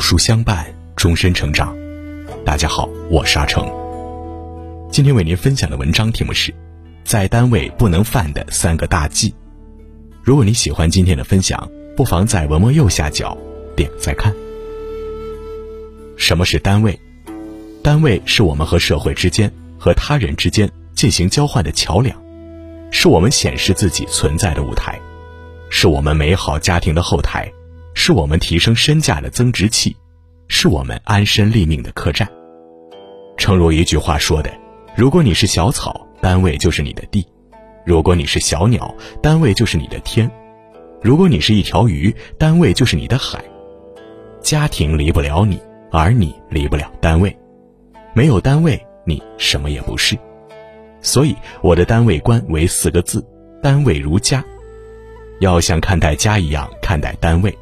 书相伴，终身成长。大家好，我是阿成。今天为您分享的文章题目是在单位不能犯的3个大忌。如果你喜欢今天的分享，不妨在文末右下角点再看。什么是单位？单位是我们和社会之间、和他人之间进行交换的桥梁，是我们显示自己存在的舞台，是我们美好家庭的后台，是我们提升身价的增值器，是我们安身立命的客栈。诚如一句话说的，如果你是小草，单位就是你的地；如果你是小鸟，单位就是你的天；如果你是一条鱼，单位就是你的海。家庭离不了你，而你离不了单位。没有单位，你什么也不是。所以我的单位观为4个字：单位如家。要像看待家一样看待单位，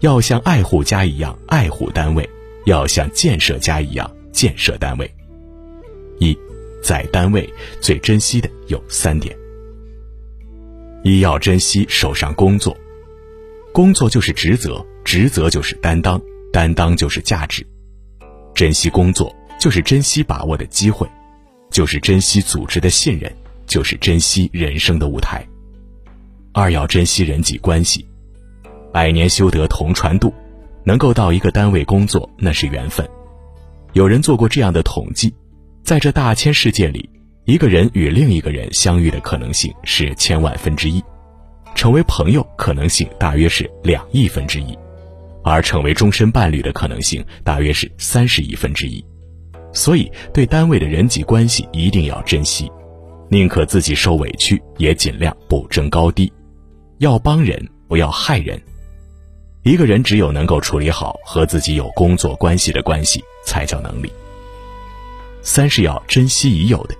要像爱护家一样爱护单位，要像建设家一样建设单位。一，在单位最珍惜的有3点。一，要珍惜手上工作。工作就是职责，职责就是担当，担当就是价值。珍惜工作，就是珍惜把握的机会，就是珍惜组织的信任，就是珍惜人生的舞台。二，要珍惜人际关系。百年修得同船渡，能够到一个单位工作，那是缘分。有人做过这样的统计，在这大千世界里，一个人与另一个人相遇的可能性是1000万分之一，成为朋友可能性大约是2亿分之一，而成为终身伴侣的可能性大约是30亿分之一。所以对单位的人际关系一定要珍惜，宁可自己受委屈，也尽量不争高低。要帮人，不要害人。一个人只有能够处理好和自己有工作关系的关系，才叫能力。三是要珍惜已有的。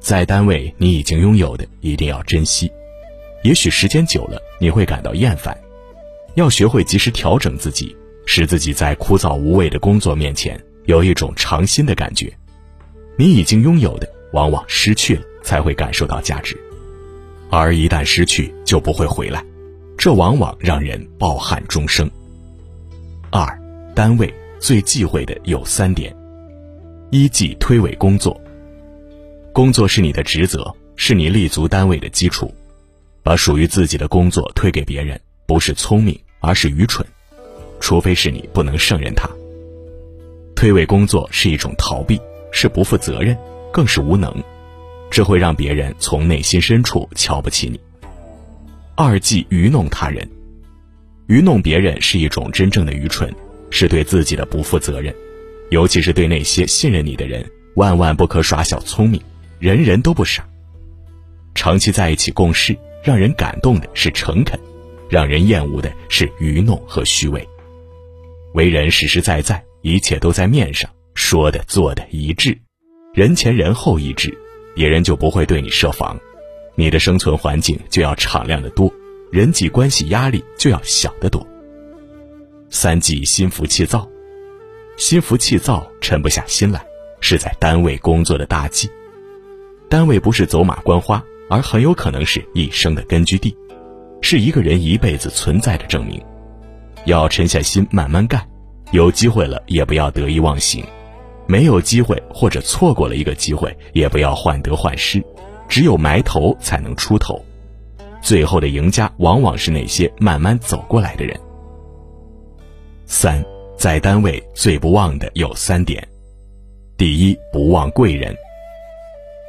在单位你已经拥有的一定要珍惜，也许时间久了你会感到厌烦，要学会及时调整自己，使自己在枯燥无味的工作面前有一种尝新的感觉。你已经拥有的往往失去了才会感受到价值，而一旦失去就不会回来，这往往让人抱憾终生。二，单位最忌讳的有3点。一忌推诿工作。工作是你的职责，是你立足单位的基础，把属于自己的工作推给别人，不是聪明，而是愚蠢，除非是你不能胜任它。推诿工作是一种逃避，是不负责任，更是无能，这会让别人从内心深处瞧不起你。二忌愚弄他人。愚弄别人是一种真正的愚蠢，是对自己的不负责任，尤其是对那些信任你的人，万万不可耍小聪明，人人都不傻。长期在一起共事，让人感动的是诚恳，让人厌恶的是愚弄和虚伪。为人实实在在，一切都在面上，说的做的一致，人前人后一致，别人就不会对你设防，你的生存环境就要敞亮的多，人际关系压力就要小得多。三忌心浮气躁。心浮气躁，沉不下心来，是在单位工作的大忌。单位不是走马观花，而很有可能是一生的根据地，是一个人一辈子存在的证明。要沉下心慢慢干，有机会了也不要得意忘形，没有机会或者错过了一个机会也不要患得患失，只有埋头才能出头，最后的赢家往往是那些慢慢走过来的人。三，在单位最不忘的有3点。第一，不忘贵人。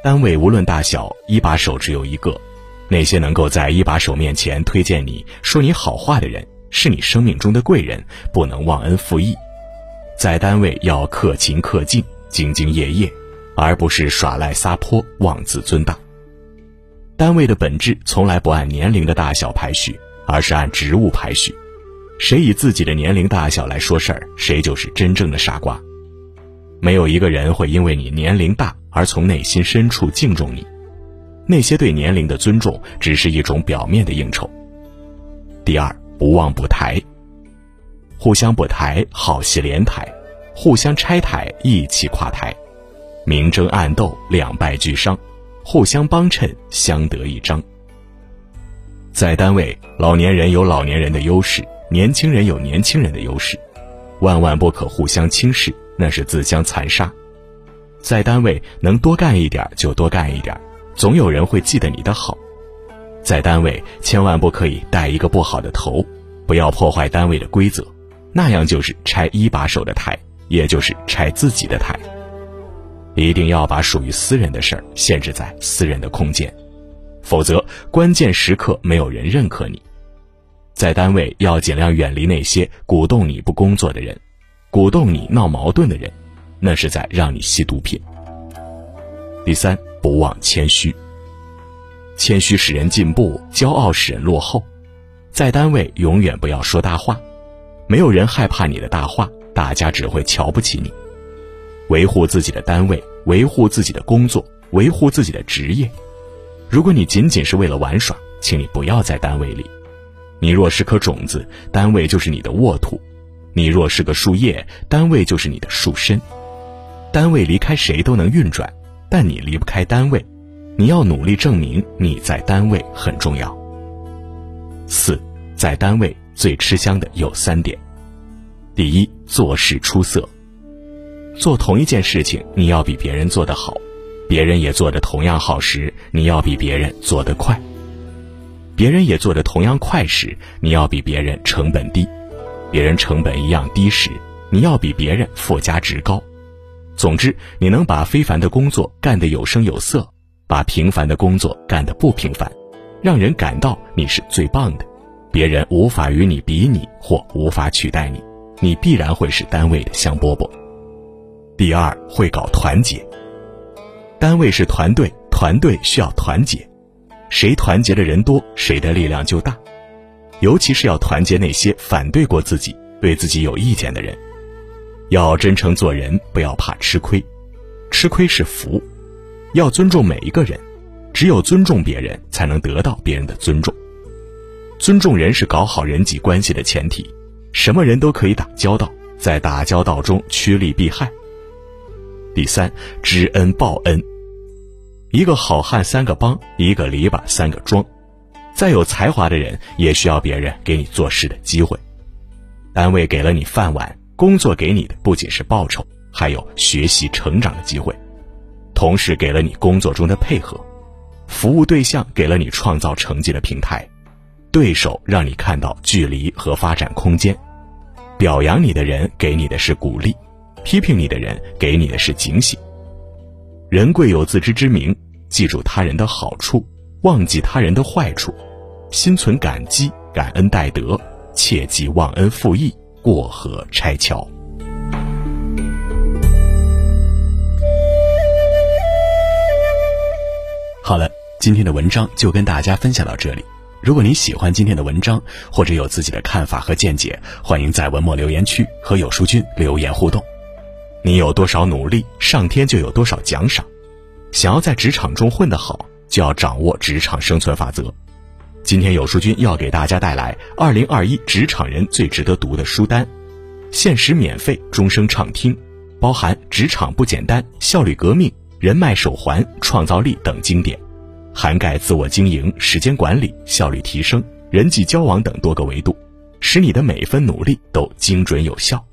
单位无论大小，一把手只有一个，那些能够在一把手面前推荐你，说你好话的人，是你生命中的贵人，不能忘恩负义。在单位要克勤克敬，兢兢业业，而不是耍赖撒泼，妄自尊大。单位的本质从来不按年龄的大小排序，而是按职务排序，谁以自己的年龄大小来说事儿，谁就是真正的傻瓜。没有一个人会因为你年龄大而从内心深处敬重你，那些对年龄的尊重只是一种表面的应酬。第二，不忘补台。互相补台，好戏连台；互相拆台，一起垮台；明争暗斗，两败俱伤；互相帮衬，相得益彰。在单位，老年人有老年人的优势，年轻人有年轻人的优势，万万不可互相轻视，那是自相残杀。在单位能多干一点就多干一点，总有人会记得你的好。在单位千万不可以带一个不好的头，不要破坏单位的规则，那样就是拆一把手的台，也就是拆自己的台。一定要把属于私人的事儿限制在私人的空间，否则关键时刻没有人认可你。在单位要尽量远离那些鼓动你不工作的人，鼓动你闹矛盾的人，那是在让你吸毒品。第三，不忘谦虚。谦虚使人进步，骄傲使人落后。在单位永远不要说大话，没有人害怕你的大话，大家只会瞧不起你。维护自己的单位，维护自己的工作，维护自己的职业。如果你仅仅是为了玩耍，请你不要在单位里。你若是颗种子，单位就是你的沃土；你若是个树叶，单位就是你的树身。单位离开谁都能运转，但你离不开单位，你要努力证明你在单位很重要。四，在单位最吃香的有三点。第一，做事出色。做同一件事情，你要比别人做得好，别人也做得同样好时，你要比别人做得快。别人也做得同样快时，你要比别人成本低；别人成本一样低时，你要比别人附加值高。总之，你能把非凡的工作干得有声有色，把平凡的工作干得不平凡，让人感到你是最棒的，别人无法与你比拟或无法取代你，你必然会是单位的香饽饽。第二，会搞团结。单位是团队，团队需要团结。谁团结的人多，谁的力量就大。尤其是要团结那些反对过自己、对自己有意见的人。要真诚做人，不要怕吃亏，吃亏是福。要尊重每一个人，只有尊重别人，才能得到别人的尊重。尊重人是搞好人际关系的前提，什么人都可以打交道，在打交道中趋利避害。第三，知恩报恩。一个好汉三个帮，一个篱笆三个桩。再有才华的人也需要别人给你做事的机会。单位给了你饭碗，工作给你的不仅是报酬，还有学习成长的机会。同事给了你工作中的配合，服务对象给了你创造成绩的平台，对手让你看到距离和发展空间。表扬你的人给你的是鼓励，批评你的人给你的是警醒。人贵有自知之明，记住他人的好处，忘记他人的坏处，心存感激，感恩戴德，切忌忘恩负义，过河拆桥。好了，今天的文章就跟大家分享到这里。如果你喜欢今天的文章，或者有自己的看法和见解，欢迎在文末留言区和有书君留言互动。你有多少努力，上天就有多少奖赏。想要在职场中混得好，就要掌握职场生存法则。今天有书君要给大家带来2021职场人最值得读的书单，限时免费，终生畅听，包含《职场不简单》《效率革命》《人脉手环》《创造力》等经典，涵盖自我经营、时间管理、效率提升、人际交往等多个维度，使你的每一分努力都精准有效。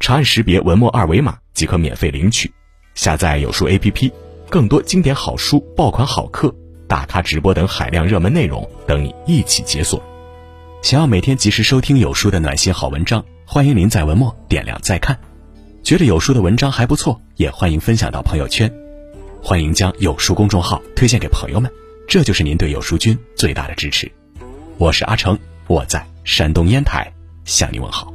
长按识别文末二维码即可免费领取。下载有书 APP， 更多经典好书、爆款好课、大咖直播等海量热门内容等你一起解锁。想要每天及时收听有书的暖心好文章，欢迎您在文末点亮再看。觉得有书的文章还不错，也欢迎分享到朋友圈。欢迎将有书公众号推荐给朋友们，这就是您对有书君最大的支持。我是阿成，我在山东烟台向您问好。